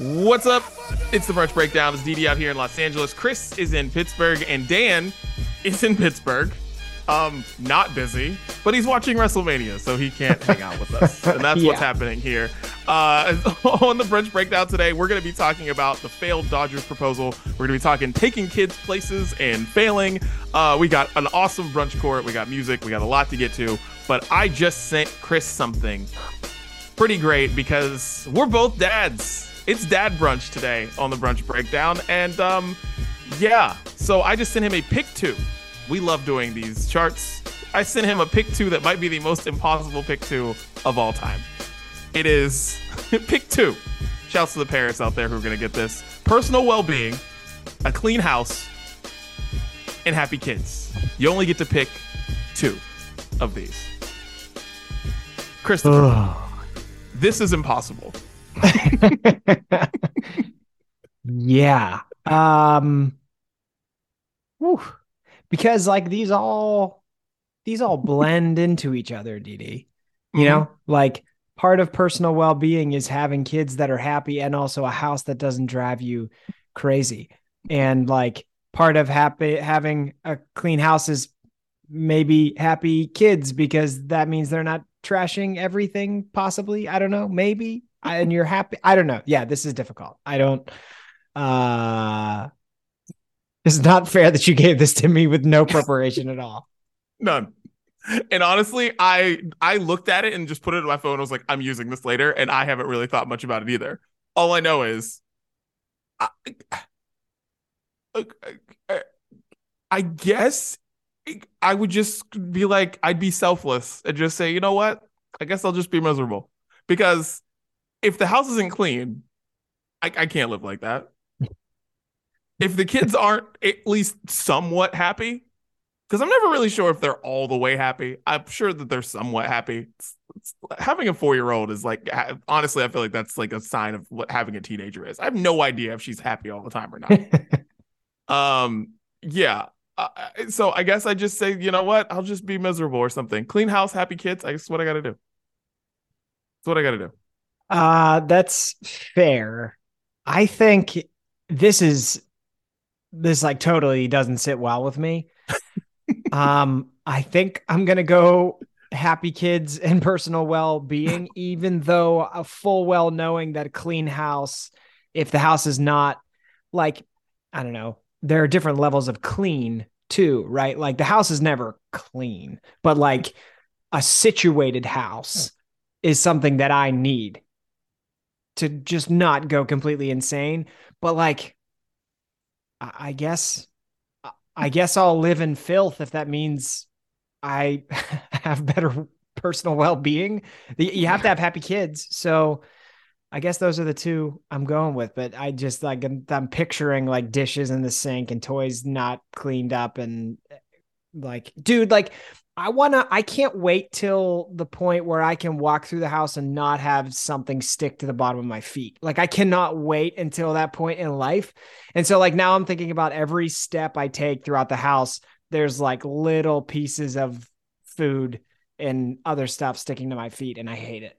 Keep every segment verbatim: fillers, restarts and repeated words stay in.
What's up? It's the Brunch Breakdown. It's D D out here in Los Angeles. Chris is in Pittsburgh, and Dan is in Pittsburgh. Um, not busy, but he's watching WrestleMania, so he can't hang out with us. And that's yeah. what's happening here. Uh, on the Brunch Breakdown today, we're going to be talking about the failed Dodgers proposal. We're going to be talking taking kids places and failing. Uh, we got an awesome brunch court. We got music. We got a lot to get to. But I just sent Chris something pretty great because we're both dads. It's dad brunch today on the Brunch Breakdown. And um, yeah, so I just sent him a pick two. We love doing these charts. I sent him a pick two that might be the most impossible pick two of all time. It is pick two. Shouts to the parents out there who are going to get this. Personal well-being, a clean house, and happy kids. You only get to pick two of these. Christopher, oh. This is impossible. yeah. Um. Whew. Because like these all, these all blend into each other, D D. You mm-hmm. know, like part of personal well-being is having kids that are happy and also a house that doesn't drive you crazy. And like part of happy having a clean house is maybe happy kids because that means they're not trashing everything. Possibly, I don't know. Maybe, and you're happy. I don't know. Yeah, this is difficult. I don't. Uh, It's not fair that you gave this to me with no preparation at all. None. And honestly, I I looked at it and just put it in my phone. And I was like, I'm using this later. And I haven't really thought much about it either. All I know is I, I, I, I guess I would just be like, I'd be selfless and just say, you know what? I guess I'll just be miserable. Because if the house isn't clean, I, I can't live like that. If the kids aren't at least somewhat happy, because I'm never really sure if they're all the way happy. I'm sure that they're somewhat happy. It's, it's, having a four-year-old is like, honestly, I feel like that's like a sign of what having a teenager is. I have no idea if she's happy all the time or not. um, yeah. Uh, so I guess I just say, you know what? I'll just be miserable or something. Clean house, happy kids. I guess what I got to do. That's what I got to do. Uh, that's fair. I think this is... This like totally doesn't sit well with me. um, I think I'm going to go happy kids and personal well-being, even though a full well knowing that a clean house, if the house is not like, I don't know, there are different levels of clean too, right? Like the house is never clean, but like a situated house is something that I need to just not go completely insane. But like, I guess, I guess I'll live in filth if that means I have better personal well-being. You have to have happy kids, so I guess those are the two I'm going with. But I just like I'm, I'm picturing like dishes in the sink and toys not cleaned up and like, dude, like I wanna, I can't wait till the point where I can walk through the house and not have something stick to the bottom of my feet. Like I cannot wait until that point in life. And so like now I'm thinking about every step I take throughout the house. There's like little pieces of food and other stuff sticking to my feet, and I hate it.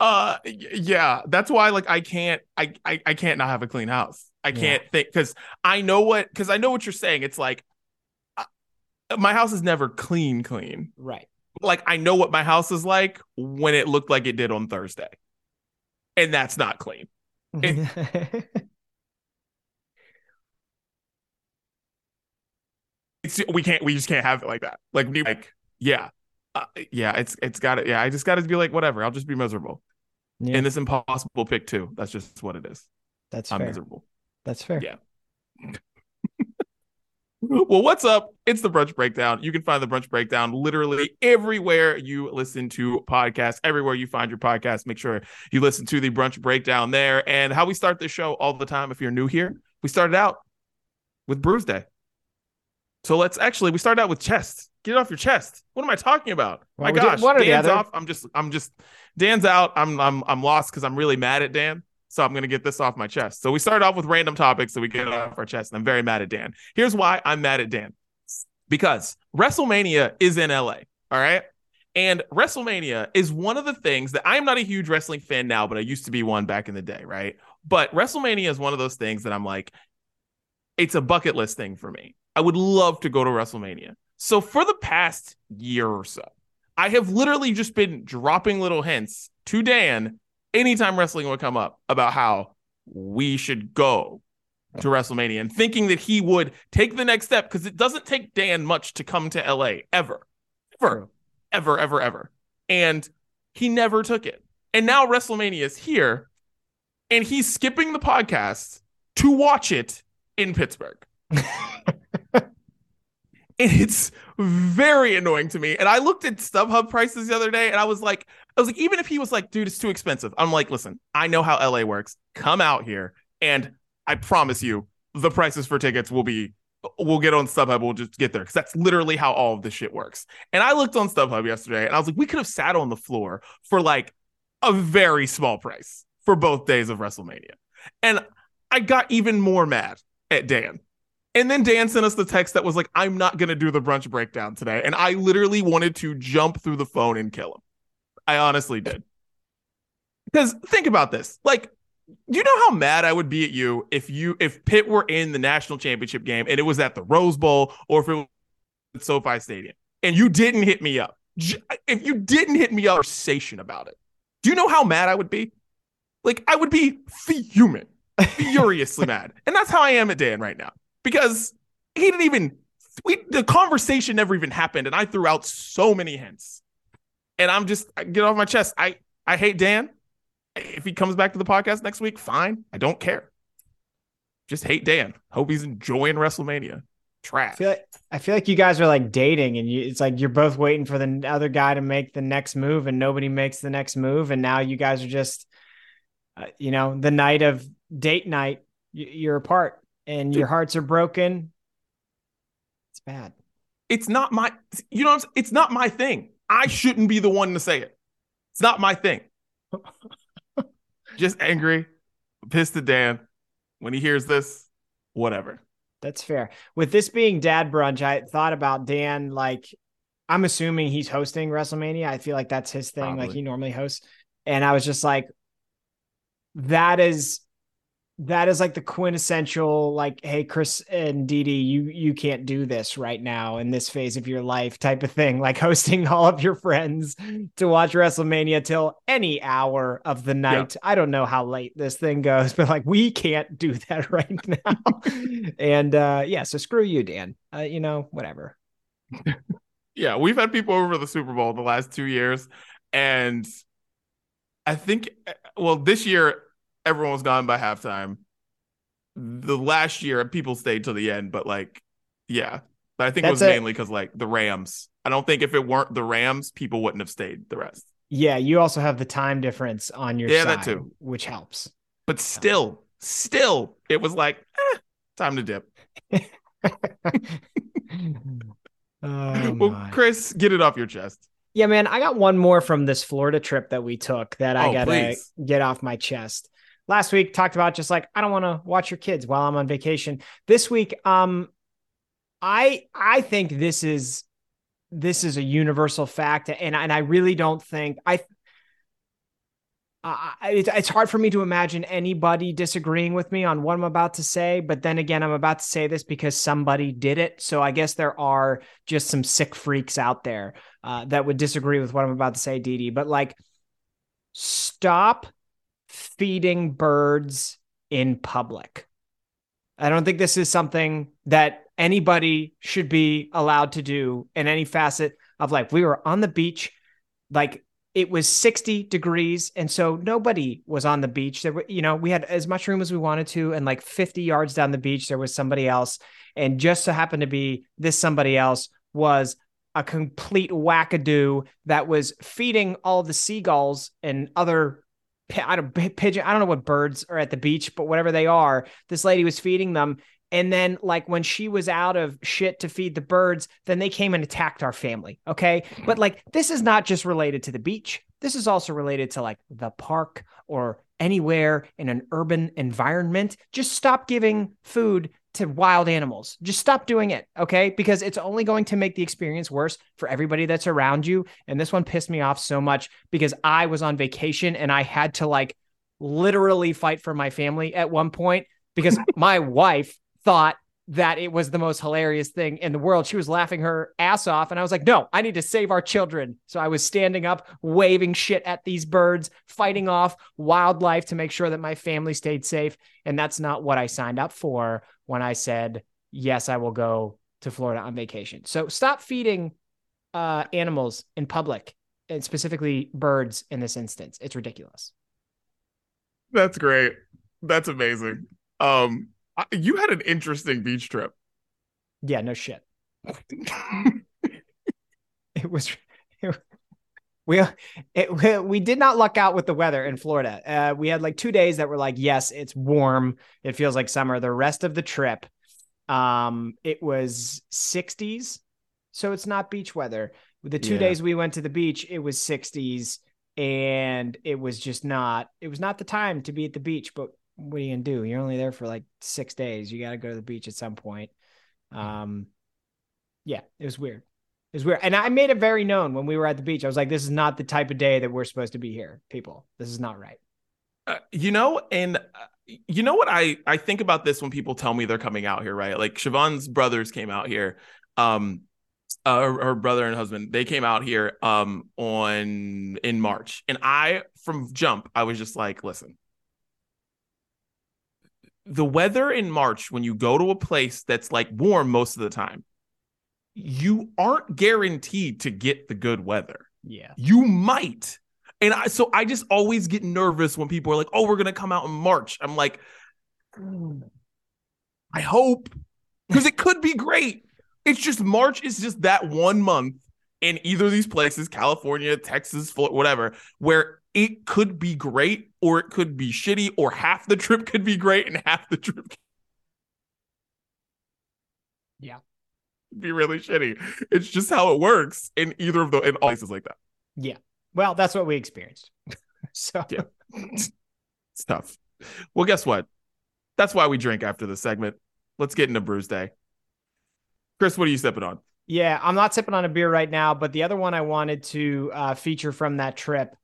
Uh, yeah, that's why like I can't, I, I, I can't not have a clean house. I can't yeah. think because I know what because I know what you're saying. It's like. My house is never clean, clean. Right. Like, I know what my house is like when it looked like it did on Thursday. And that's not clean. And- it's, we can't, we just can't have it like that. Like, we, like yeah. Uh, yeah, it's, it's got it. Yeah, I just got to be like, whatever. I'll just be miserable. Yeah. And this impossible pick, too. That's just what it is. That's I'm fair. miserable. That's fair. Yeah. Well, what's up? It's the Brunch Breakdown. You can find the Brunch Breakdown literally everywhere you listen to podcasts, everywhere you find your podcasts. Make sure you listen to the Brunch Breakdown there. And how we start the show all the time, if you're new here, we started out with Bruise Day. So let's actually, we started out with chest. Get it off your chest. What am I talking about? Well, My gosh, Dan's off. I'm just, I'm just, Dan's out. I'm, I'm, I'm lost because I'm really mad at Dan. So I'm going to get this off my chest. So we started off with random topics that we get off our chest. And I'm very mad at Dan. Here's why I'm mad at Dan. Because WrestleMania is in L A. All right. And WrestleMania is one of the things that I'm not a huge wrestling fan now, but I used to be one back in the day, right? But WrestleMania is one of those things that I'm like, it's a bucket list thing for me. I would love to go to WrestleMania. So for the past year or so, I have literally just been dropping little hints to Dan anytime wrestling would come up about how we should go to WrestleMania, and thinking that he would take the next step, because it doesn't take Dan much to come to L A ever, ever, ever, ever, ever. And he never took it. And now WrestleMania is here, and he's skipping the podcast to watch it in Pittsburgh. And it's very annoying to me. And I looked at StubHub prices the other day, and I was like, I was like, even if he was like, dude, it's too expensive. I'm like, listen, I know how L A works. Come out here, and I promise you, the prices for tickets will be, we'll get on StubHub. We'll just get there, because that's literally how all of this shit works. And I looked on StubHub yesterday, and I was like, we could have sat on the floor for like a very small price for both days of WrestleMania. And I got even more mad at Dan. And then Dan sent us the text that was like, I'm not going to do the brunch breakdown today. And I literally wanted to jump through the phone and kill him. I honestly did. Because think about this. Like, do you know how mad I would be at you if you if Pitt were in the national championship game and it was at the Rose Bowl, or if it was at SoFi Stadium and you didn't hit me up? If you didn't hit me up or station about it, do you know how mad I would be? Like, I would be fuming, furiously mad. And that's how I am at Dan right now. Because he didn't even, we, the conversation never even happened. And I threw out so many hints. And I'm just, I get off my chest. I, I hate Dan. If he comes back to the podcast next week, fine. I don't care. Just hate Dan. Hope he's enjoying WrestleMania. Trash. I feel like, I feel like you guys are like dating. And you, it's like you're both waiting for the other guy to make the next move. And nobody makes the next move. And now you guys are just, uh, you know, the night of date night, you're apart. And your hearts are broken. It's bad. It's not my, you know, it's not my thing. I shouldn't be the one to say it. It's not my thing. Just angry, pissed at Dan. When he hears this, whatever. That's fair. With this being Dad Brunch, I thought about Dan, like, I'm assuming he's hosting WrestleMania. I feel like that's his thing. Probably. Like, he normally hosts. And I was just like, that is... That is like the quintessential, like, hey, Chris and D D, you you can't do this right now in this phase of your life type of thing. Like hosting all of your friends to watch WrestleMania till any hour of the night. Yeah. I don't know how late this thing goes, but like, we can't do that right now. And uh, yeah, so screw you, Dan. Uh, you know, whatever. Yeah, we've had people over for the Super Bowl the last two years. And I think, well, this year, everyone was gone by halftime. The last year, people stayed till the end, but like, yeah, I think That's it was a, mainly because like the Rams. I don't think if it weren't the Rams, people wouldn't have stayed the rest. Yeah, you also have the time difference on your yeah, side, that too, which helps. But still, still, it was like eh, time to dip. Oh, well, my. Chris, get it off your chest. Yeah, man, I got one more from this Florida trip that we took that I oh, gotta please. get off my chest. Last week talked about just like, I don't want to watch your kids while I'm on vacation. This week, um, I I think this is this is a universal fact, and and I really don't think I. Uh, it, it's hard for me to imagine anybody disagreeing with me on what I'm about to say, but then again, I'm about to say this because somebody did it. So I guess there are just some sick freaks out there uh, that would disagree with what I'm about to say, D D. But like, stop feeding birds in public. I don't think this is something that anybody should be allowed to do in any facet of life. We were on the beach, like it was sixty degrees. And so nobody was on the beach. There were, you know, we had as much room as we wanted to. And like fifty yards down the beach, there was somebody else. And just so happened to be this somebody else was a complete wackadoo that was feeding all the seagulls and other I don't pigeon. I don't know what birds are at the beach, but whatever they are, this lady was feeding them. And then like when she was out of shit to feed the birds, then they came and attacked our family. Okay. But like, this is not just related to the beach. This is also related to like the park or anywhere in an urban environment. Just stop giving food to wild animals. Just stop doing it, okay? Because it's only going to make the experience worse for everybody that's around you. And this one pissed me off so much because I was on vacation and I had to like literally fight for my family at one point because my wife thought that it was the most hilarious thing in the world. She was laughing her ass off. And I was like, no, I need to save our children. So I was standing up, waving shit at these birds, fighting off wildlife to make sure that my family stayed safe. And that's not what I signed up for when I said, yes, I will go to Florida on vacation. So stop feeding uh, animals in public, and specifically birds in this instance. It's ridiculous. That's great. That's amazing. Um, You had an interesting beach trip. Yeah, no shit. it was it, we, it, we we did not luck out with the weather in Florida. Uh, we had like two days that were like, yes, it's warm. It feels like summer. The rest of the trip, um, it was sixties, so it's not beach weather. The two yeah. days we went to the beach, it was sixties, and it was just not. It was not the time to be at the beach, but. What are you gonna do? You're only there for like six days. You got to go to the beach at some point. Um, yeah, it was weird. It was weird. And I made it very known when we were at the beach. I was like, this is not the type of day that we're supposed to be here, people. This is not right. Uh, you know, and uh, you know what? I, I think about this when people tell me they're coming out here, right? Like Siobhan's brothers came out here. Um, uh, her, her brother and husband, they came out here um, on in March. And I, from jump, I was just like, listen. The weather in March, when you go to a place that's like warm most of the time, you aren't guaranteed to get the good weather. Yeah, you might. And I, so I just always get nervous when people are like, oh, we're going to come out in March. I'm like, I hope, because it could be great. It's just March is just that one month in either of these places, California, Texas, whatever, where it could be great or it could be shitty, or half the trip could be great and half the trip yeah be really shitty. It's just how it works in either of the in all places like that. Yeah. Well, that's what we experienced. So yeah. It's tough. Well, guess what? That's why we drink after this segment. Let's get into Brews Day. Chris, what are you sipping on? Yeah, I'm not sipping on a beer right now, but the other one I wanted to uh, feature from that trip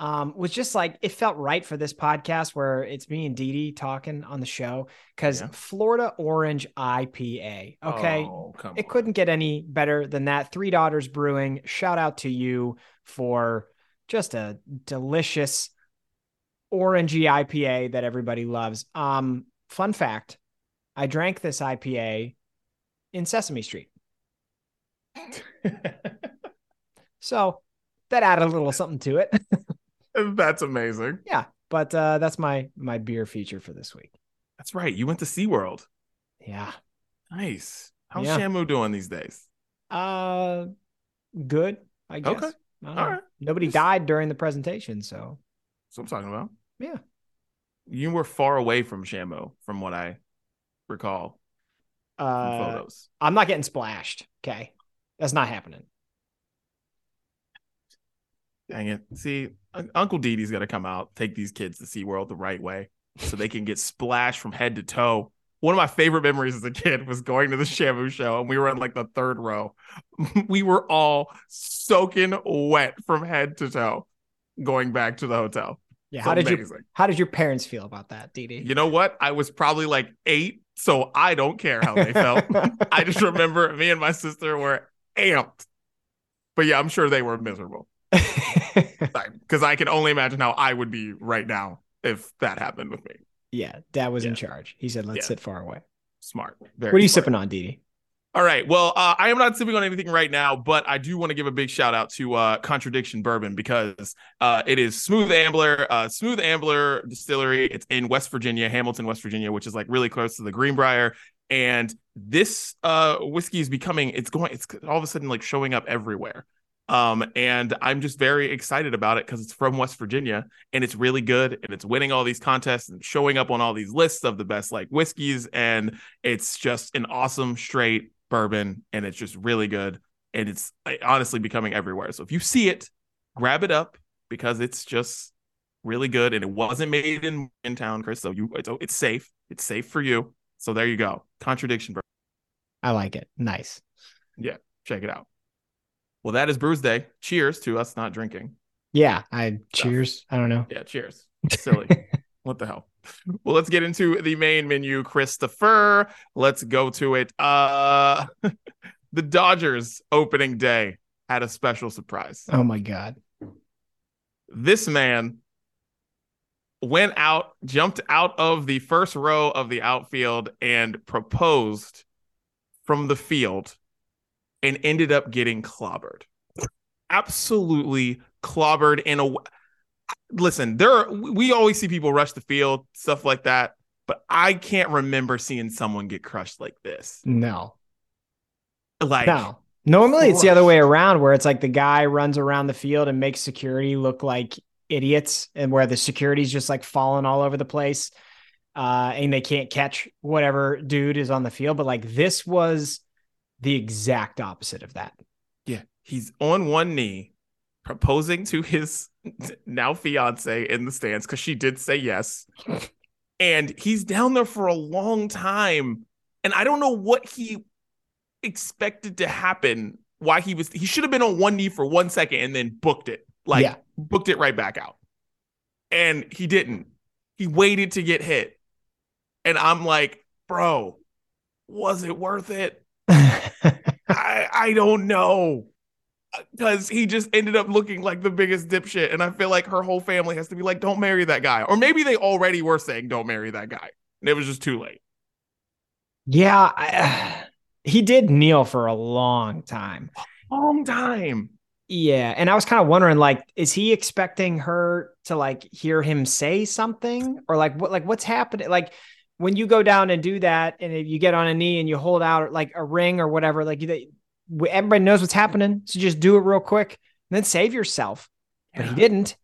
Um, was just like, it felt right for this podcast where it's me and D D talking on the show because yeah. Florida Orange I P A. Okay. Oh, come it on. Couldn't get any better than that. Three Daughters Brewing. Shout out to you for just a delicious orangey I P A that everybody loves. Um, fun fact. I drank this I P A in Sesame Street. So that added a little something to it. That's amazing. Yeah, but uh, that's my my beer feature for this week. That's right. You went to SeaWorld. Yeah. Nice. How's yeah. Shamu doing these days? Uh, good, I guess. Okay. I All know. Right. Nobody Just... died during the presentation, so. That's what I'm talking about. Yeah. You were far away from Shamu, from what I recall. Uh, from photos. I'm not getting splashed, okay? That's not happening. Dang it. See, Uncle Didi's got to come out, take these kids to SeaWorld the right way so they can get splashed from head to toe. One of my favorite memories as a kid was going to the Shamu show, and we were in like the third row. We were all soaking wet from head to toe going back to the hotel. Yeah, how did, you, how did your parents feel about that, D D? You know what? I was probably like eight, so I don't care how they felt. I just remember me and my sister were amped. But yeah, I'm sure they were miserable. Because I can only imagine how I would be right now if that happened with me. Yeah, Dad was yeah. in charge. He said, let's yeah. sit far away. Smart. Very what are you smart. Sipping on, D D? All right. Well, uh, I am not sipping on anything right now, but I do want to give a big shout out to uh, Contradiction Bourbon because uh, it is Smooth Ambler, uh, Smooth Ambler Distillery. It's in West Virginia, Hamilton, West Virginia, which is like really close to the Greenbrier. And this uh, whiskey is becoming, it's going, it's all of a sudden like showing up everywhere. Um, and I'm just very excited about it because it's from West Virginia and it's really good and it's winning all these contests and showing up on all these lists of the best like whiskeys. And it's just an awesome straight bourbon and it's just really good. And it's honestly becoming everywhere. So if you see it, grab it up because it's just really good. And it wasn't made in, in town, Chris. So you, it's, it's safe. It's safe for you. So there you go. Contradiction. Bro. I like it. Nice. Yeah. Check it out. Well, that is Brews Day. Cheers to us not drinking. Yeah. I cheers. So, I don't know. Yeah. Cheers. Silly. What the hell? Well, let's get into the main menu, Christopher. Let's go to it. Uh, the Dodgers opening day had a special surprise. Oh, my God. This man went out, jumped out of the first row of the outfield and proposed from the field and ended up getting clobbered. Absolutely clobbered in a... Listen, there are, we always see people rush the field, stuff like that, but I can't remember seeing someone get crushed like this. No. Like no. Normally crushed. It's the other way around where it's like the guy runs around the field and makes security look like idiots and where the security's just like falling all over the place uh, and they can't catch whatever dude is on the field. But like this was the exact opposite of that. Yeah. He's on one knee proposing to his now fiance in the stands because she did say yes, and he's down there for a long time, and I don't know what he expected to happen. Why he was he should have been on one knee for one second and then booked it like yeah. booked it right back out, and he didn't. He waited to get hit, and I'm like, bro, was it worth it? I I don't know. Because he just ended up looking like the biggest dipshit. And I feel like her whole family has to be like, don't marry that guy. Or maybe they already were saying, don't marry that guy. And it was just too late. Yeah. I, he did kneel for a long time. A long time. Yeah. And I was kind of wondering, like, is he expecting her to, like, hear him say something? Or, like, what, like what's happening? Like, when you go down and do that, and if you get on a knee and you hold out, like, a ring or whatever, like, you they, everybody knows what's happening, so just do it real quick and then save yourself. But yeah. He didn't.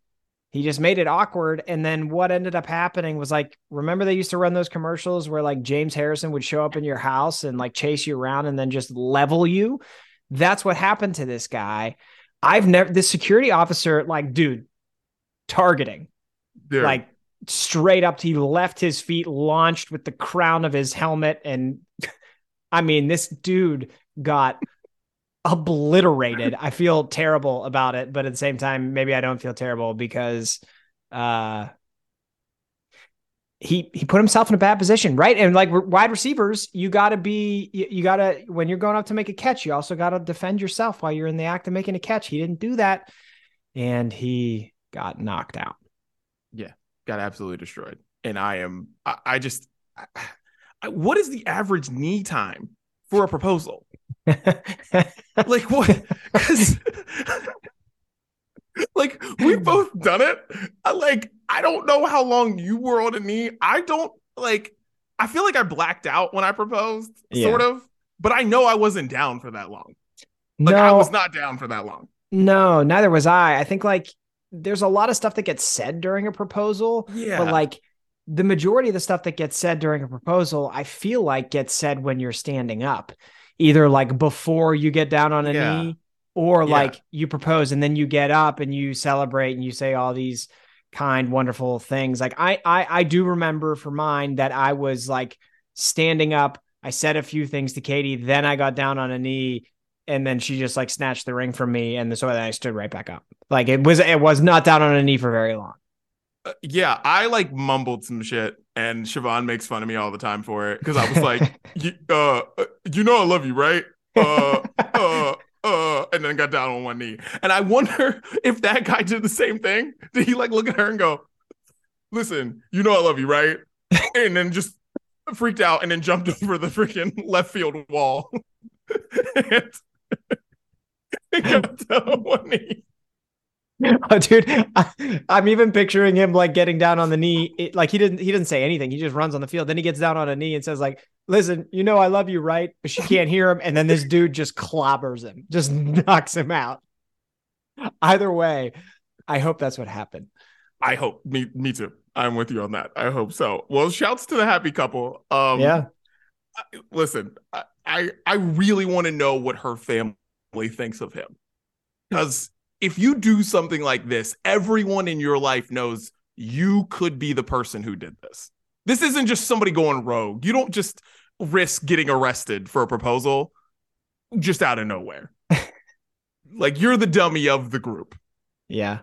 He just made it awkward. And then what ended up happening was, like, remember they used to run those commercials where, like, James Harrison would show up in your house and, like, chase you around and then just level you? That's what happened to this guy. I've never, this security officer, like, dude, targeting, dude. Like, straight up, he left his feet launched with the crown of his helmet. And I mean, this dude got obliterated. I feel terrible about it, but at the same time, maybe I don't feel terrible because uh, he he put himself in a bad position, right? And like wide receivers, you gotta be, you, you gotta when you're going up to make a catch, you also gotta defend yourself while you're in the act of making a catch. He didn't do that, and he got knocked out. Yeah, got absolutely destroyed. And I am, I, I just, I, I, what is the average knee time for a proposal? Like what? Because like we've both done it. Like I don't know how long you were on a knee. I don't like. I feel like I blacked out when I proposed, yeah. sort of. But I know I wasn't down for that long. Like no, I was not down for that long. No, neither was I. I think like there's a lot of stuff that gets said during a proposal. Yeah, but like the majority of the stuff that gets said during a proposal, I feel like gets said when you're standing up. Either like before you get down on a yeah. knee or yeah. like you propose and then you get up and you celebrate and you say all these kind, wonderful things. Like I, I, I do remember for mine that I was like standing up. I said a few things to Katie, then I got down on a knee and then she just like snatched the ring from me. And so I stood right back up. Like it was, it was not down on a knee for very long. Uh, yeah, I like mumbled some shit, and Siobhan makes fun of me all the time for it because I was like, you, uh, "You know, I love you, right?" Uh, uh, uh, and then got down on one knee, and I wonder if that guy did the same thing. Did he like look at her and go, "Listen, you know, I love you, right?" And then just freaked out, and then jumped over the freaking left field wall and, and got down on one knee. Oh, dude, I, I'm even picturing him like getting down on the knee. It, like he didn't, he didn't say anything. He just runs on the field. Then he gets down on a knee and says, "Like, listen, you know, I love you, right?" But she can't hear him. And then this dude just clobbers him, just knocks him out. Either way, I hope that's what happened. I hope. Me, me too. I'm with you on that. I hope so. Well, shouts to the happy couple. Um, yeah. I, listen, I, I, I really want to know what her family thinks of him, because if you do something like this, everyone in your life knows you could be the person who did this. This isn't just somebody going rogue. You don't just risk getting arrested for a proposal just out of nowhere. Like, you're the dummy of the group. Yeah.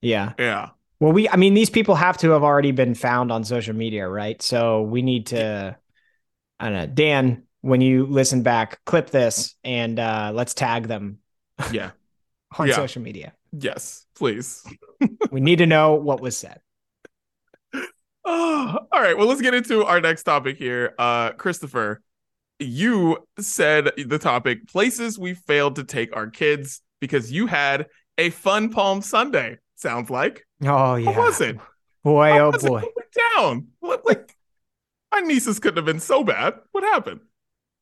Yeah. Yeah. Well, we, I mean, these people have to have already been found on social media, right? So we need to, I don't know, Dan, when you listen back, clip this and uh, let's tag them. Yeah. on yeah. social media. Yes, please. We need to know what was said. Oh, all right. Well, let's get into our next topic here. Uh, Christopher, you said the topic places we failed to take our kids because you had a fun Palm Sunday. Sounds like. Oh, yeah. How was it? Boy, How oh, was boy. It going down? Like, our nieces couldn't have been so bad. What happened?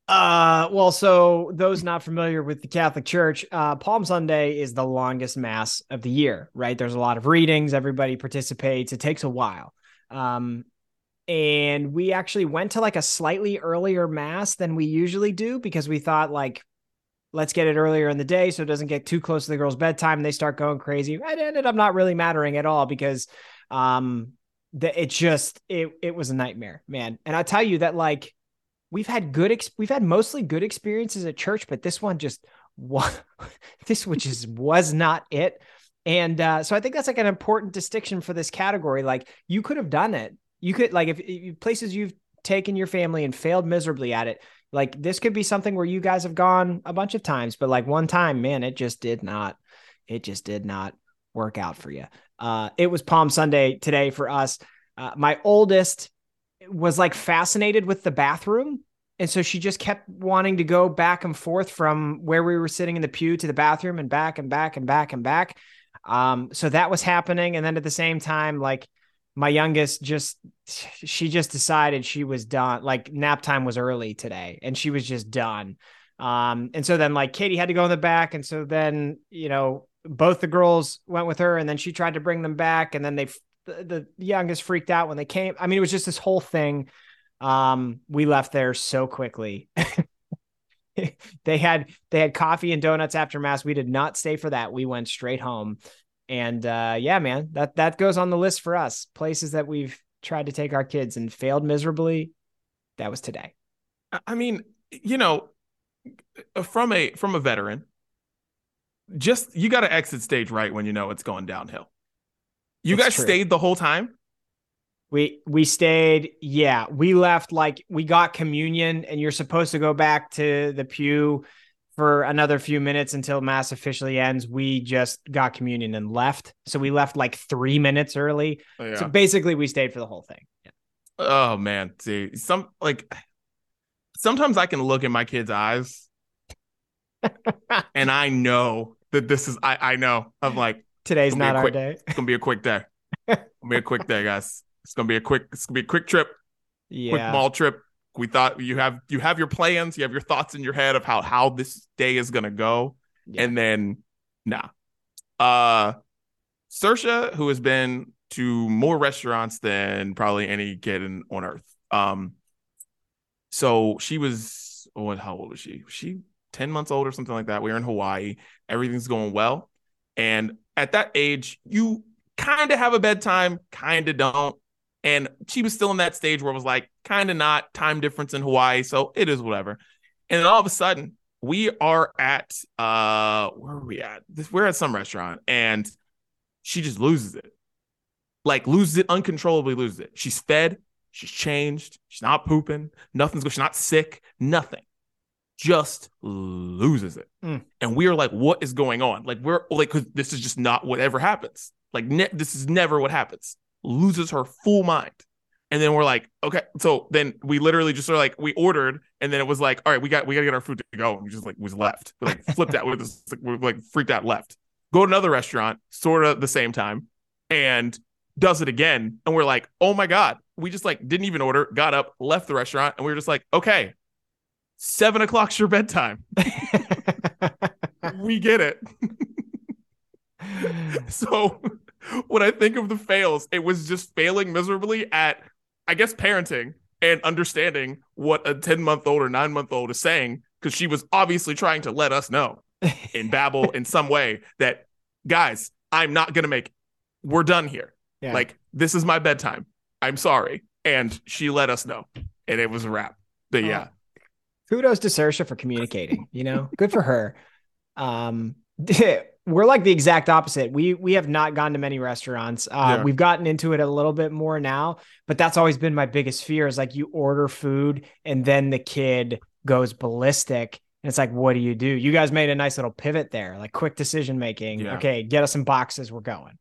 Uh, well, so those not familiar with the Catholic Church, uh, Palm Sunday is the longest mass of the year, right? There's a lot of readings. Everybody participates. It takes a while. Um, and we actually went to like a slightly earlier mass than we usually do because we thought like, let's get it earlier in the day so it doesn't get too close to the girls' bedtime. They start going crazy. It ended up not really mattering at all because, um, the, it just, it, it was a nightmare, man. And I tell you that like, we've had good, ex- we've had mostly good experiences at church, but this one just, wa- this which is, was not it. And uh, so I think that's like an important distinction for this category. Like you could have done it. You could like if, if places you've taken your family and failed miserably at it. Like this could be something where you guys have gone a bunch of times, but like one time, man, it just did not, it just did not work out for you. Uh, it was Palm Sunday today for us. Uh, my oldest was like fascinated with the bathroom. And so she just kept wanting to go back and forth from where we were sitting in the pew to the bathroom and back and back and back and back. Um, so that was happening. And then at the same time, like my youngest just, she just decided she was done. Like nap time was early today and she was just done. Um, and so then like Katie had to go in the back. And so then, you know, both the girls went with her and then she tried to bring them back. And then they, the, the youngest freaked out when they came. I mean, it was just this whole thing. Um, we left there so quickly. They had, they had coffee and donuts after mass. We did not stay for that. We went straight home and, uh, yeah, man, that, that goes on the list for us. Places that we've tried to take our kids and failed miserably. That was today. I mean, you know, from a, from a veteran, just, you got to exit stage right when you know it's going downhill. You That's guys true. Stayed the whole time. We we stayed, yeah, we left like we got communion and you're supposed to go back to the pew for another few minutes until mass officially ends. We just got communion and left. So we left like three minutes early. Oh, yeah. So basically we stayed for the whole thing. Yeah. Oh, man. See, some like sometimes I can look in my kids' eyes and I know that this is I, I know I'm like today's not our day. It's going to be a quick day. It'll be a quick day, guys. It's gonna be a quick. It's gonna be a quick trip, yeah. Quick mall trip. We thought you have you have your plans, you have your thoughts in your head of how how this day is gonna go, yeah. And then nah. Uh, Saoirse, who has been to more restaurants than probably any kid in, on earth. Um, so she was. Oh, and how old was she? Was she ten months old or something like that? We were in Hawaii. Everything's going well, and at that age, you kind of have a bedtime, kind of don't. And she was still in that stage where it was like, kind of not, time difference in Hawaii. So it is whatever. And then all of a sudden, we are at, uh, where are we at? This, we're at some restaurant and she just loses it. Like loses it, uncontrollably loses it. She's fed. She's changed. She's not pooping. Nothing's good. She's not sick. Nothing. Just loses it. Mm. And we are like, what is going on? Like, we're like, cause this is just not whatever happens. Like, ne- this is never what happens. Loses her full mind. And then we're like, okay. So then we literally just sort of like, we ordered and then it was like, all right, we got, we got to get our food to go. And we just like, was left. We like flipped out. We're, just, we're like freaked out, left. Go to another restaurant, sort of the same time and does it again. And we're like, oh my God. We just like, didn't even order, got up, left the restaurant. And we were just like, okay, seven o'clock's your bedtime. We get it. So when I think of the fails, it was just failing miserably at, I guess, parenting and understanding what a ten-month-old or nine-month-old is saying, because she was obviously trying to let us know in babble in some way that, guys, I'm not going to make it. We're done here. Yeah. Like, this is my bedtime. I'm sorry. and she let us know, and it was a wrap. But oh. yeah, kudos to Saoirse for communicating. You know, good for her. Um, we're like the exact opposite. We we have not gone to many restaurants. Uh, yeah. We've gotten into it a little bit more now, but that's always been my biggest fear is like you order food and then the kid goes ballistic. And it's like, what do you do? You guys made a nice little pivot there, like quick decision making. Yeah. Okay, get us some boxes. We're going.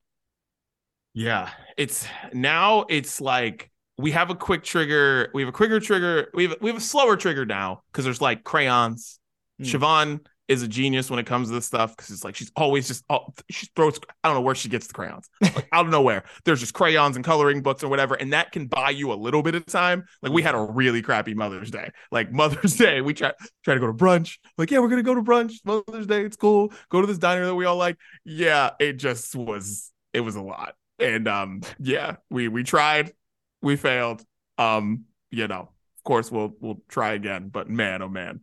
Yeah, it's now it's like we have a quick trigger. We have a quicker trigger. We have, we have a slower trigger now because there's like crayons. Mm. Siobhan is a genius when it comes to this stuff because it's like she's always just oh, she throws. I don't know where she gets the crayons. Like, out of nowhere, there's just crayons and coloring books or whatever, and that can buy you a little bit of time. Like we had a really crappy Mother's Day. Like Mother's Day, we try try to go to brunch. Like yeah, we're gonna go to brunch. Mother's Day, it's cool. Go to this diner that we all like. Yeah, it just was. It was a lot, and um, yeah, we we tried, we failed. Um, you know, of course we'll we'll try again, but man, oh man.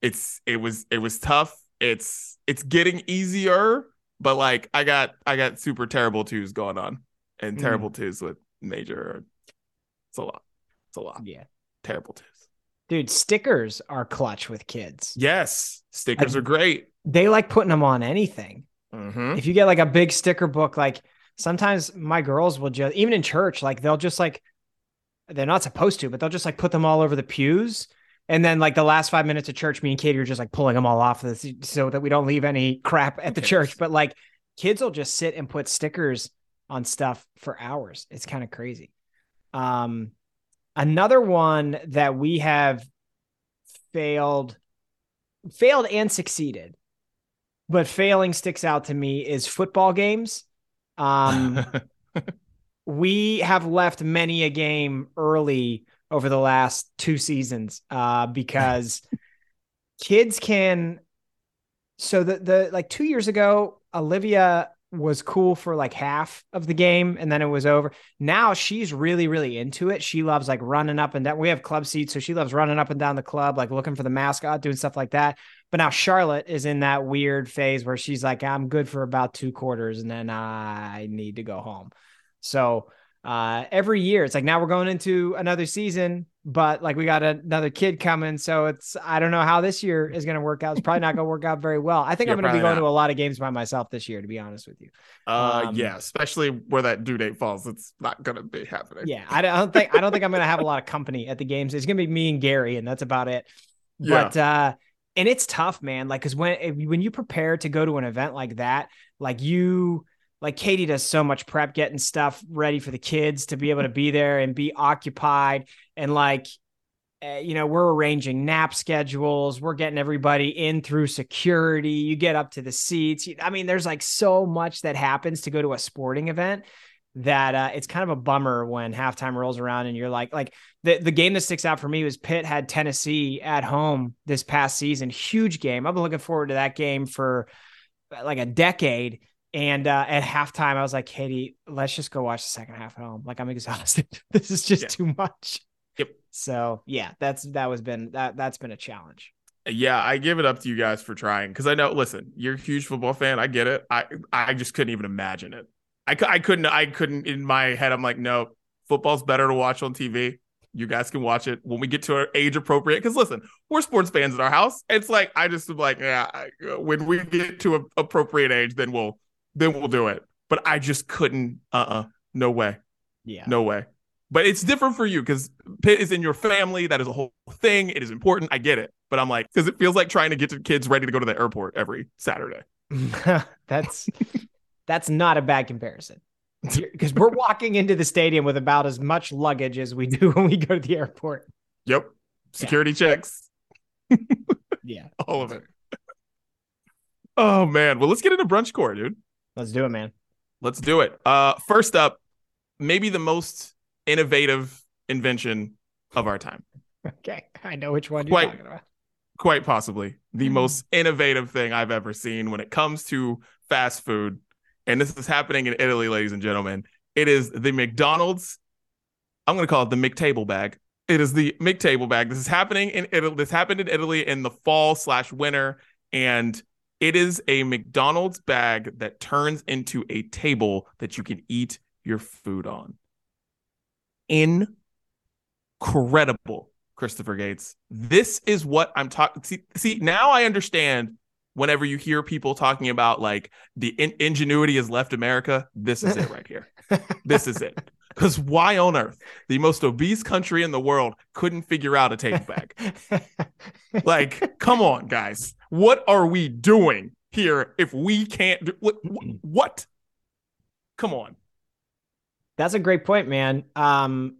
It's it was it was tough. It's it's getting easier, but like I got I got super terrible twos going on, and terrible mm. twos with major. It's a lot. It's a lot. Yeah, terrible twos. Dude, stickers are clutch with kids. Yes, stickers I, are great. They like putting them on anything. Mm-hmm. If you get like a big sticker book, like sometimes my girls will just even in church, like they'll just like they're not supposed to, but they'll just like put them all over the pews. And then like the last five minutes of church, me and Katie are just like pulling them all off of this so that we don't leave any crap at the okay. church. But like kids will just sit and put stickers on stuff for hours. It's kind of crazy. Um, another one that we have failed, failed and succeeded, but failing sticks out to me is football games. Um, we have left many a game early over the last two seasons uh, because kids can. So the, the like two years ago, Olivia was cool for like half of the game and then it was over. Now she's really, really into it. She loves like running up and down. We have club seats. So she loves running up and down the club, like looking for the mascot, doing stuff like that. But now Charlotte is in that weird phase where she's like, I'm good for about two quarters and then I need to go home. So Uh, every year it's like, now we're going into another season, but like we got another kid coming. So it's, I don't know how this year is going to work out. It's probably not going to work out very well. I think yeah, I'm going to be going not. to a lot of games by myself this year, to be honest with you. Uh, um, yeah. Especially where that due date falls. It's not going to be happening. Yeah. I don't think, I don't think I'm going to have a lot of company at the games. It's going to be me and Gary and that's about it. Yeah. But, uh, and it's tough, man. Like, cause when, when you prepare to go to an event like that, like you, Like Katie does so much prep, getting stuff ready for the kids to be able to be there and be occupied. And like, uh, you know, we're arranging nap schedules. We're getting everybody in through security. You get up to the seats. I mean, there's like so much that happens to go to a sporting event that uh, it's kind of a bummer when halftime rolls around and you're like, like the, the game that sticks out for me was Pitt had Tennessee at home this past season. Huge game. I've been looking forward to that game for like a decade. And uh, at halftime, I was like, Katie, let's just go watch the second half at home. Like, I'm exhausted. This is just yeah. too much. Yep. So, yeah, that's that was been that that's been a challenge. Yeah, I give it up to you guys for trying because I know. Listen, you're a huge football fan. I get it. I I just couldn't even imagine it. I, I couldn't. I couldn't in my head. I'm like, no, football's better to watch on T V. You guys can watch it when we get to our age appropriate. Because listen, we're sports fans in our house. It's like I just am like, yeah. I, when we get to an appropriate age, then we'll. Then we'll do it. But I just couldn't. Uh-uh. No way. Yeah. No way. But it's different for you because Pitt is in your family. That is a whole thing. It is important. I get it. But I'm like, because it feels like trying to get the kids ready to go to the airport every Saturday. that's that's not a bad comparison. Because we're walking into the stadium with about as much luggage as we do when we go to the airport. Yep. Security yeah. checks. yeah. All of it. Oh, man. Well, let's get into Brunch Court, dude. Let's do it, man. Let's do it. Uh, first up, maybe the most innovative invention of our time. Okay. I know which one quite, you're talking about. Quite possibly the mm-hmm. most innovative thing I've ever seen when it comes to fast food. And this is happening in Italy, ladies and gentlemen. It is the McDonald's. I'm going to call it the McTableBag. It is the McTableBag. This is happening in Italy. This happened in Italy in the fall slash winter. And it is a McDonald's bag that turns into a table that you can eat your food on. incredible, Christopher Gates. This is what I'm talking. See, see, now I understand whenever you hear people talking about like the in- ingenuity has left America. This is it right here. This is it. Because why on earth the most obese country in the world couldn't figure out a tape bag? Like, come on, guys. What are we doing here if we can't do what? What? Come on. That's a great point, man. Um,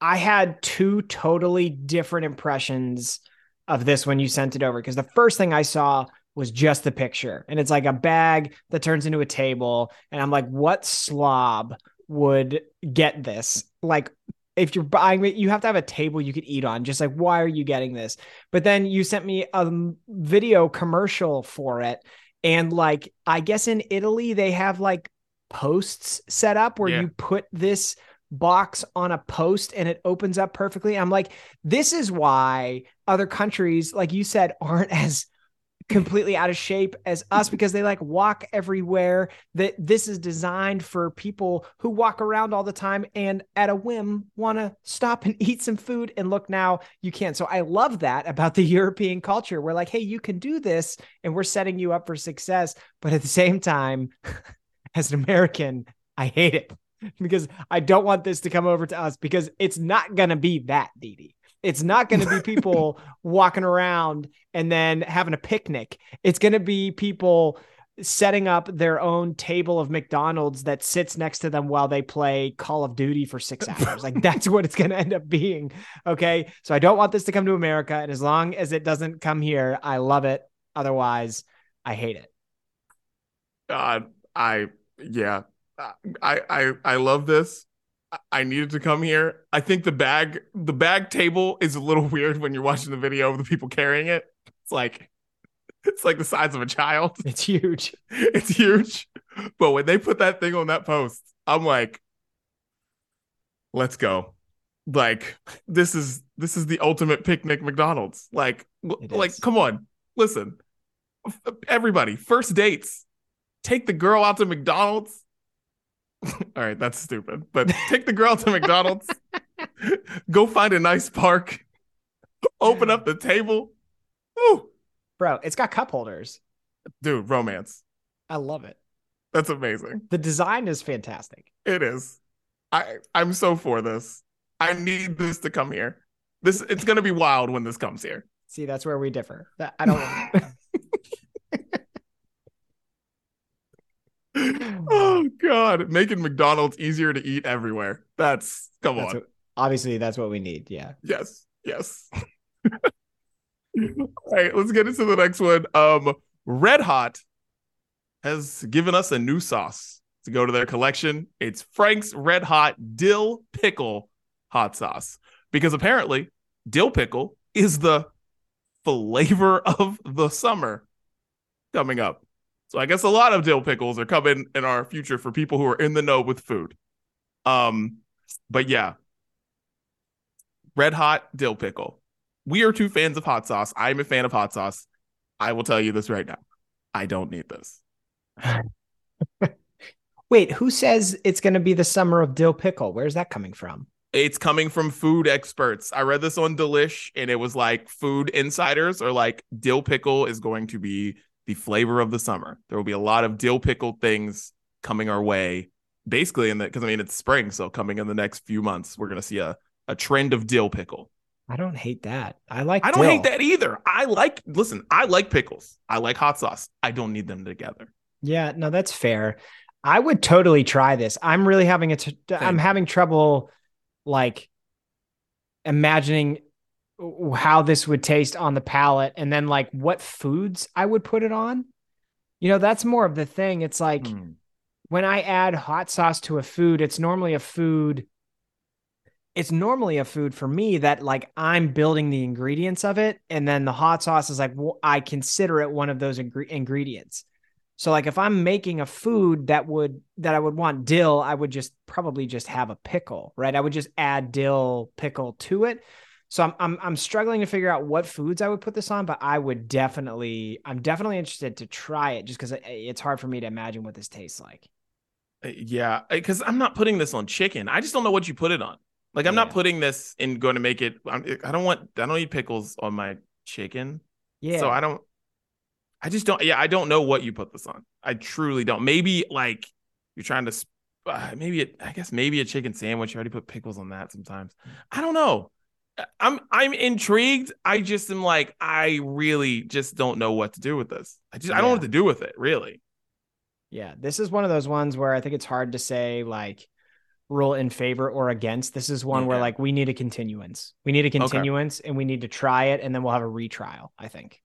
I had two totally different impressions of this when you sent it over, because the first thing I saw was just the picture, and it's like a bag that turns into a table. And I'm like, what slob would get this? Like, if you're buying it, you have to have a table you could eat on. Just like, why are you getting this? But then you sent me a video commercial for it. And like, I guess in Italy, they have like posts set up where yeah. you put this box on a post and it opens up perfectly. I'm like, this is why other countries, like you said, aren't as completely out of shape as us, because they like walk everywhere. That this is designed for people who walk around all the time and at a whim want to stop and eat some food, and look, now you can. So I love that about the European culture. We're like, hey, you can do this and we're setting you up for success. But at the same time, as an American, I hate it, because I don't want this to come over to us, because it's not going to be that, D D. It's not going to be people walking around and then having a picnic. It's going to be people setting up their own table of McDonald's that sits next to them while they play Call of Duty for six hours. Like, that's what it's going to end up being. Okay. So I don't want this to come to America. And as long as it doesn't come here, I love it. Otherwise, I hate it. Uh, I, yeah, I, I, I love this. I needed to come here. I think the bag, the bag table is a little weird when you're watching the video of the people carrying it. It's like, it's like the size of a child. It's huge. It's huge. But when they put that thing on that post, I'm like, let's go. Like, this is, this is the ultimate picnic McDonald's. Like, it like, is. Come on, listen, everybody, first dates, take the girl out to McDonald's. All right, that's stupid. But take the girl to McDonald's, go find a nice park, open up the table. Woo. Bro, it's got cup holders. Dude, romance. I love it. That's amazing. The design is fantastic. It is. I, I'm so for this. I need this to come here. This it's going to be wild when this comes here. See, that's where we differ. That, I don't Oh God, making McDonald's easier to eat everywhere. That's come that's on. What, obviously, that's what we need. Yeah. Yes. Yes. All right, let's get into the next one. Um, Red Hot has given us a new sauce to go to their collection. It's Frank's Red Hot Dill Pickle Hot Sauce, because apparently dill pickle is the flavor of the summer coming up. So I guess a lot of dill pickles are coming in our future for people who are in the know with food. Um, but yeah, Red Hot dill pickle. We are two fans of hot sauce. I'm a fan of hot sauce. I will tell you this right now. I don't need this. Wait, who says it's going to be the summer of dill pickle? Where's that coming from? It's coming from food experts. I read this on Delish, and it was like food insiders are like, dill pickle is going to be the flavor of the summer. There will be a lot of dill pickle things coming our way, basically, in the because I mean it's spring, so coming in the next few months, we're gonna see a, a trend of dill pickle. I don't hate that. I like. I don't dill. hate that either. I like. Listen, I like pickles. I like hot sauce. I don't need them together. Yeah, no, that's fair. I would totally try this. I'm really having a. T- I'm having trouble, like, imagining how this would taste on the palate, and then like what foods I would put it on. You know, that's more of the thing. It's like mm. when I add hot sauce to a food, it's normally a food. It's normally a food for me that like I'm building the ingredients of it. And then the hot sauce is like, well, I consider it one of those ing- ingredients. So like if I'm making a food that would, that I would want dill, I would just probably just have a pickle, right? I would just add dill pickle to it. So I'm I'm I'm struggling to figure out what foods I would put this on, but I would definitely I'm definitely interested to try it, just because it, it's hard for me to imagine what this tastes like. Yeah, because I'm not putting this on chicken. I just don't know what you put it on. Like, I'm yeah. not putting this in going to make it. I'm, I don't want, I don't need pickles on my chicken. Yeah. So I don't, I just don't, yeah, I don't know what you put this on. I truly don't. Maybe like you're trying to, uh, maybe, it, I guess maybe a chicken sandwich. You already put pickles on that sometimes. I don't know. I'm, I'm intrigued. I just am like, I really just don't know what to do with this. I just, yeah. I don't know what to do with it, really. Yeah. This is one of those ones where I think it's hard to say, like, rule in favor or against. This is one yeah. where like we need a continuance. We need a continuance okay. and we need to try it, and then we'll have a retrial, I think.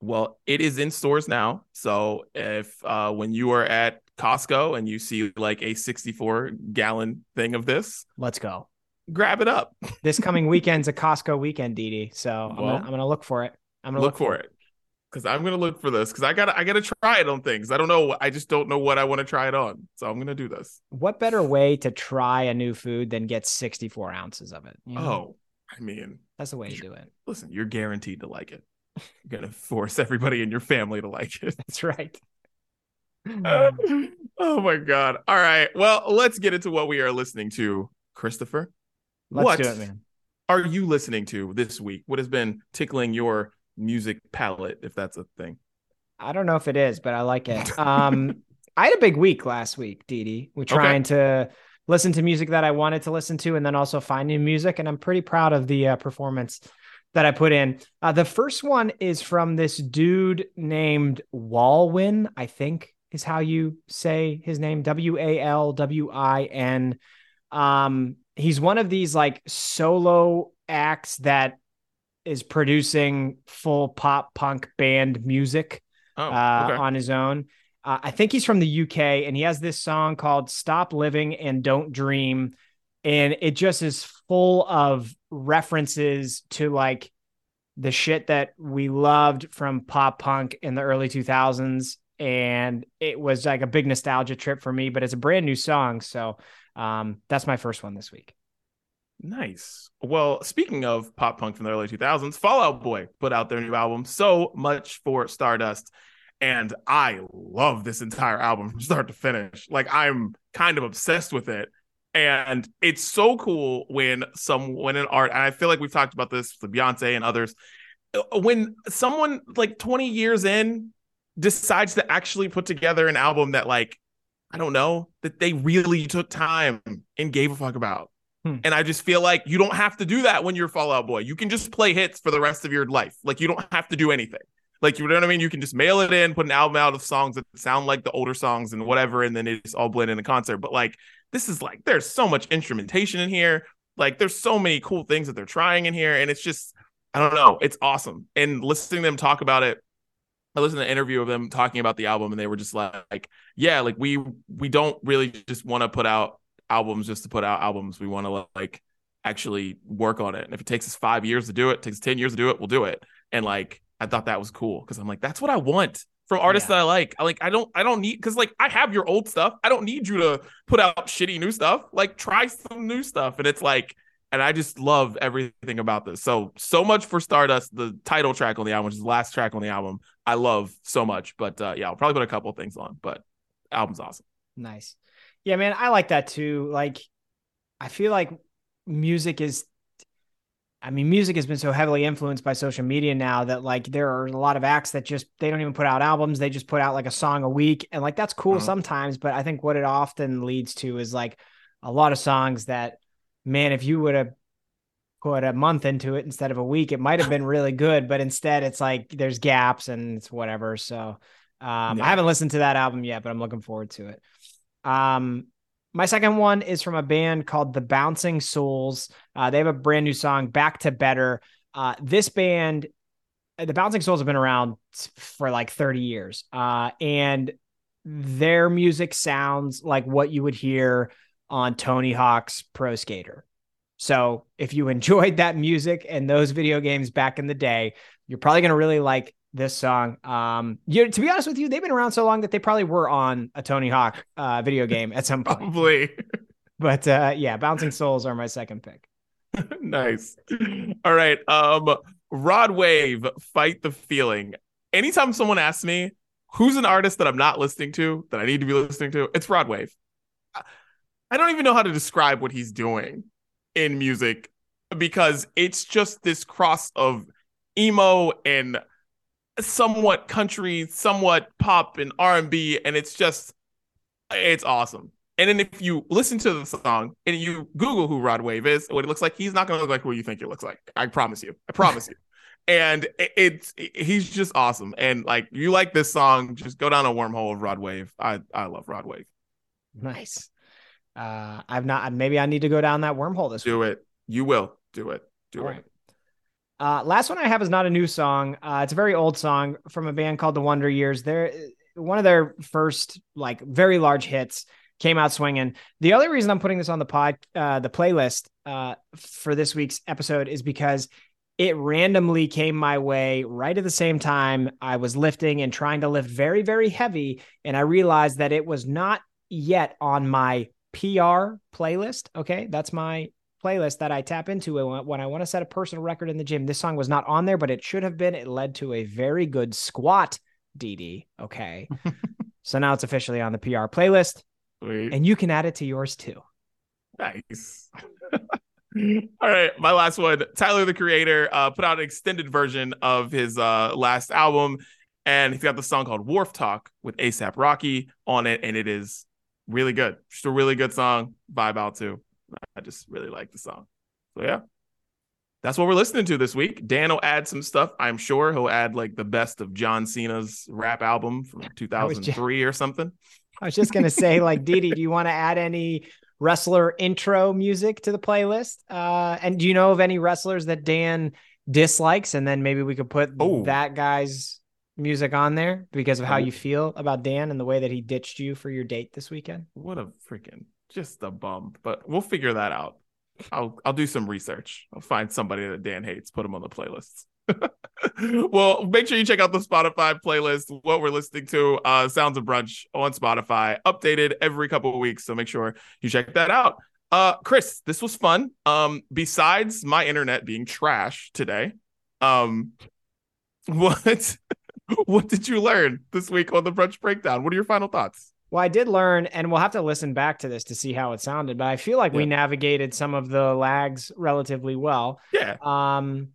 Well, it is in stores now. So if uh when you are at Costco and you see like a sixty-four gallon thing of this, let's go. Grab it up. This coming weekend's a Costco weekend, D D. So I'm, well, gonna, I'm gonna look for it. I'm gonna look, look for it. it. Cause I'm gonna look for this. Cause I gotta, I gotta try it on things. I don't know. I just don't know what I want to try it on. So I'm gonna do this. What better way to try a new food than get sixty-four ounces of it? You know? Oh, I mean, that's the way to do it. Listen, you're guaranteed to like it. You're gonna force everybody in your family to like it. That's right. uh, oh my God. All right. Well, let's get into what we are listening to, Christopher. Let's what do it, man. Are you listening to this week? What has been tickling your music palette, if that's a thing? I don't know if it is, but I like it. um I had a big week last week, D D. We're trying okay. to listen to music that I wanted to listen to, and then also find new music, and I'm pretty proud of the uh, performance that I put in. Uh the first one is from this dude named Walwin, I think is how you say his name, W A L W I N. Um he's one of these like solo acts that is producing full pop punk band music oh, uh, okay. on his own. Uh, I think he's from the U K, and he has this song called Stop Living and Don't Dream. And it just is full of references to like the shit that we loved from pop punk in the early two thousands. And it was like a big nostalgia trip for me, but it's a brand new song. So um, that's my first one this week. Nice. Well, speaking of pop punk from the early two thousands, Fall Out Boy put out their new album, So Much for Stardust. And I love this entire album from start to finish. Like, I'm kind of obsessed with it. And it's so cool when someone in art, and I feel like we've talked about this with Beyonce and others, when someone like twenty years in decides to actually put together an album that, like, I don't know, that they really took time and gave a fuck about. And I just feel like you don't have to do that when you're Fall Out Boy. You can just play hits for the rest of your life. Like, you don't have to do anything. Like, you know what I mean? You can just mail it in, put an album out of songs that sound like the older songs and whatever, and then it's all blend in the concert. But, like, this is like, there's so much instrumentation in here. Like, there's so many cool things that they're trying in here. And it's just, I don't know, it's awesome. And listening to them talk about it, I listened to an interview of them talking about the album, and they were just like, yeah, like, we we don't really just want to put out albums just to put out albums. We want to like actually work on it, and if it takes us five years to do it, it takes ten years to do it, we'll do it. And like, I thought that was cool, because I'm like, that's what I want from artists yeah. that I like. I like I don't I don't need, because like I have your old stuff. I don't need you to put out shitty new stuff. Like, try some new stuff. And it's like, and I just love everything about this. So so much for Stardust, the title track on the album, which is the last track on the album. I love so much, but uh, yeah, I'll probably put a couple of things on. But the album's awesome. Nice. Yeah, man, I like that too. Like, I feel like music is, I mean, music has been so heavily influenced by social media now that like there are a lot of acts that just, they don't even put out albums. They just put out like a song a week. And like, that's cool uh-huh. sometimes, but I think what it often leads to is like a lot of songs that, man, if you would have put a month into it instead of a week, it might've been really good, but instead it's like, there's gaps and it's whatever. So um, yeah. I haven't listened to that album yet, but I'm looking forward to it. Um, my second one is from a band called the Bouncing Souls. Uh, they have a brand new song, Back to Better. Uh, this band, the Bouncing Souls, have been around for like thirty years. Uh, and their music sounds like what you would hear on Tony Hawk's Pro Skater. So if you enjoyed that music and those video games back in the day, you're probably going to really like this song. Um, you, to be honest with you, they've been around so long that they probably were on a Tony Hawk uh, video game at some point. Probably. But uh, yeah, Bouncing Souls are my second pick. Nice. All right. Um, Rod Wave, Fight the Feeling. Anytime someone asks me who's an artist that I'm not listening to, that I need to be listening to, it's Rod Wave. I don't even know how to describe what he's doing. in music because it's just this cross of emo and somewhat country, somewhat pop and R and B, and it's just, it's awesome. And then if you listen to the song and you Google who Rod Wave is, what it looks like, he's not going to look like who you think it looks like. I promise you. I promise you. And it's it, he's just awesome. And like, you like this song, just go down a wormhole of Rod Wave. I, I love Rod Wave. Nice. Uh, I've not, maybe I need to go down that wormhole this Do week. It. You will. Do it. Do All it. Right. Uh, last one I have is not a new song. Uh, it's a very old song from a band called the Wonder Years. They're one of their first, like, very large hits. Came out swinging. The other reason I'm putting this on the pod, uh, the playlist uh, for this week's episode is because it randomly came my way right at the same time I was lifting and trying to lift very, very heavy. And I realized that it was not yet on my P R playlist. Okay. That's my playlist that I tap into when I want to set a personal record in the gym. This song was not on there, but it should have been. It led to a very good squat, D D. Okay. So now it's officially on the P R playlist. Sweet. And you can add it to yours too. Nice. All right, my last one. Tyler the Creator uh, put out an extended version of his uh, last album, and he's got the song called Wharf Talk with ASAP Rocky on it, and it is really good. Just a really good song. Vibe out too. I just really like the song. So yeah, that's what we're listening to this week. Dan will add some stuff. I'm sure he'll add like the best of John Cena's rap album from two thousand three just- or something. I was just going to say, like, Didi, do you want to add any wrestler intro music to the playlist? Uh, and do you know of any wrestlers that Dan dislikes? And then maybe we could put oh. that guy's music on there because of how you feel about Dan and the way that he ditched you for your date this weekend. What a freaking, just a bum. But we'll figure that out. I'll I'll do some research. I'll find somebody that Dan hates, put them on the playlists. Well, make sure you check out the Spotify playlist. What we're listening to, uh, Sounds of Brunch on Spotify, updated every couple of weeks. So make sure you check that out. Uh, Chris, this was fun. Um, besides my internet being trash today, um, what what did you learn this week on the Brunch Breakdown? What are your final thoughts? Well, I did learn, and we'll have to listen back to this to see how it sounded. But I feel like yeah. we navigated some of the lags relatively well. Yeah. Um.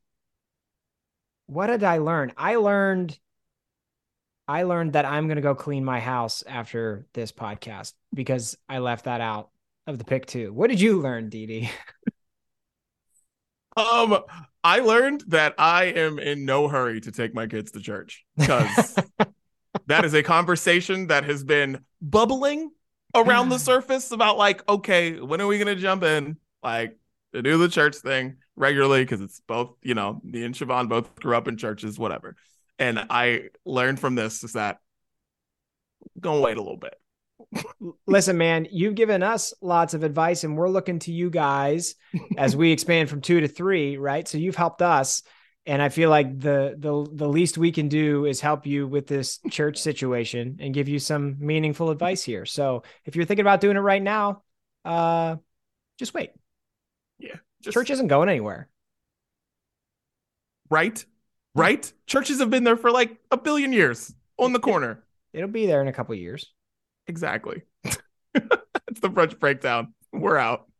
What did I learn? I learned, I learned that I'm going to go clean my house after this podcast because I left that out of the pick too. What did you learn, D D? Um, I learned that I am in no hurry to take my kids to church because that is a conversation that has been bubbling around the surface about like, okay, when are we going to jump in? Like, to do the church thing regularly because it's both, you know, me and Siobhan both grew up in churches, whatever. And I learned from this is that I'm gonna wait a little bit. Listen, man, you've given us lots of advice, and we're looking to you guys as we expand from two to three, right? So you've helped us, and I feel like the the the least we can do is help you with this church situation and give you some meaningful advice here. So if you're thinking about doing it right now, uh, just wait. Yeah, just... Church isn't going anywhere. Right? Right? Churches have been there for like a billion years on the corner. It'll be there in a couple of years. Exactly. It's the Brunch Breakdown. We're out.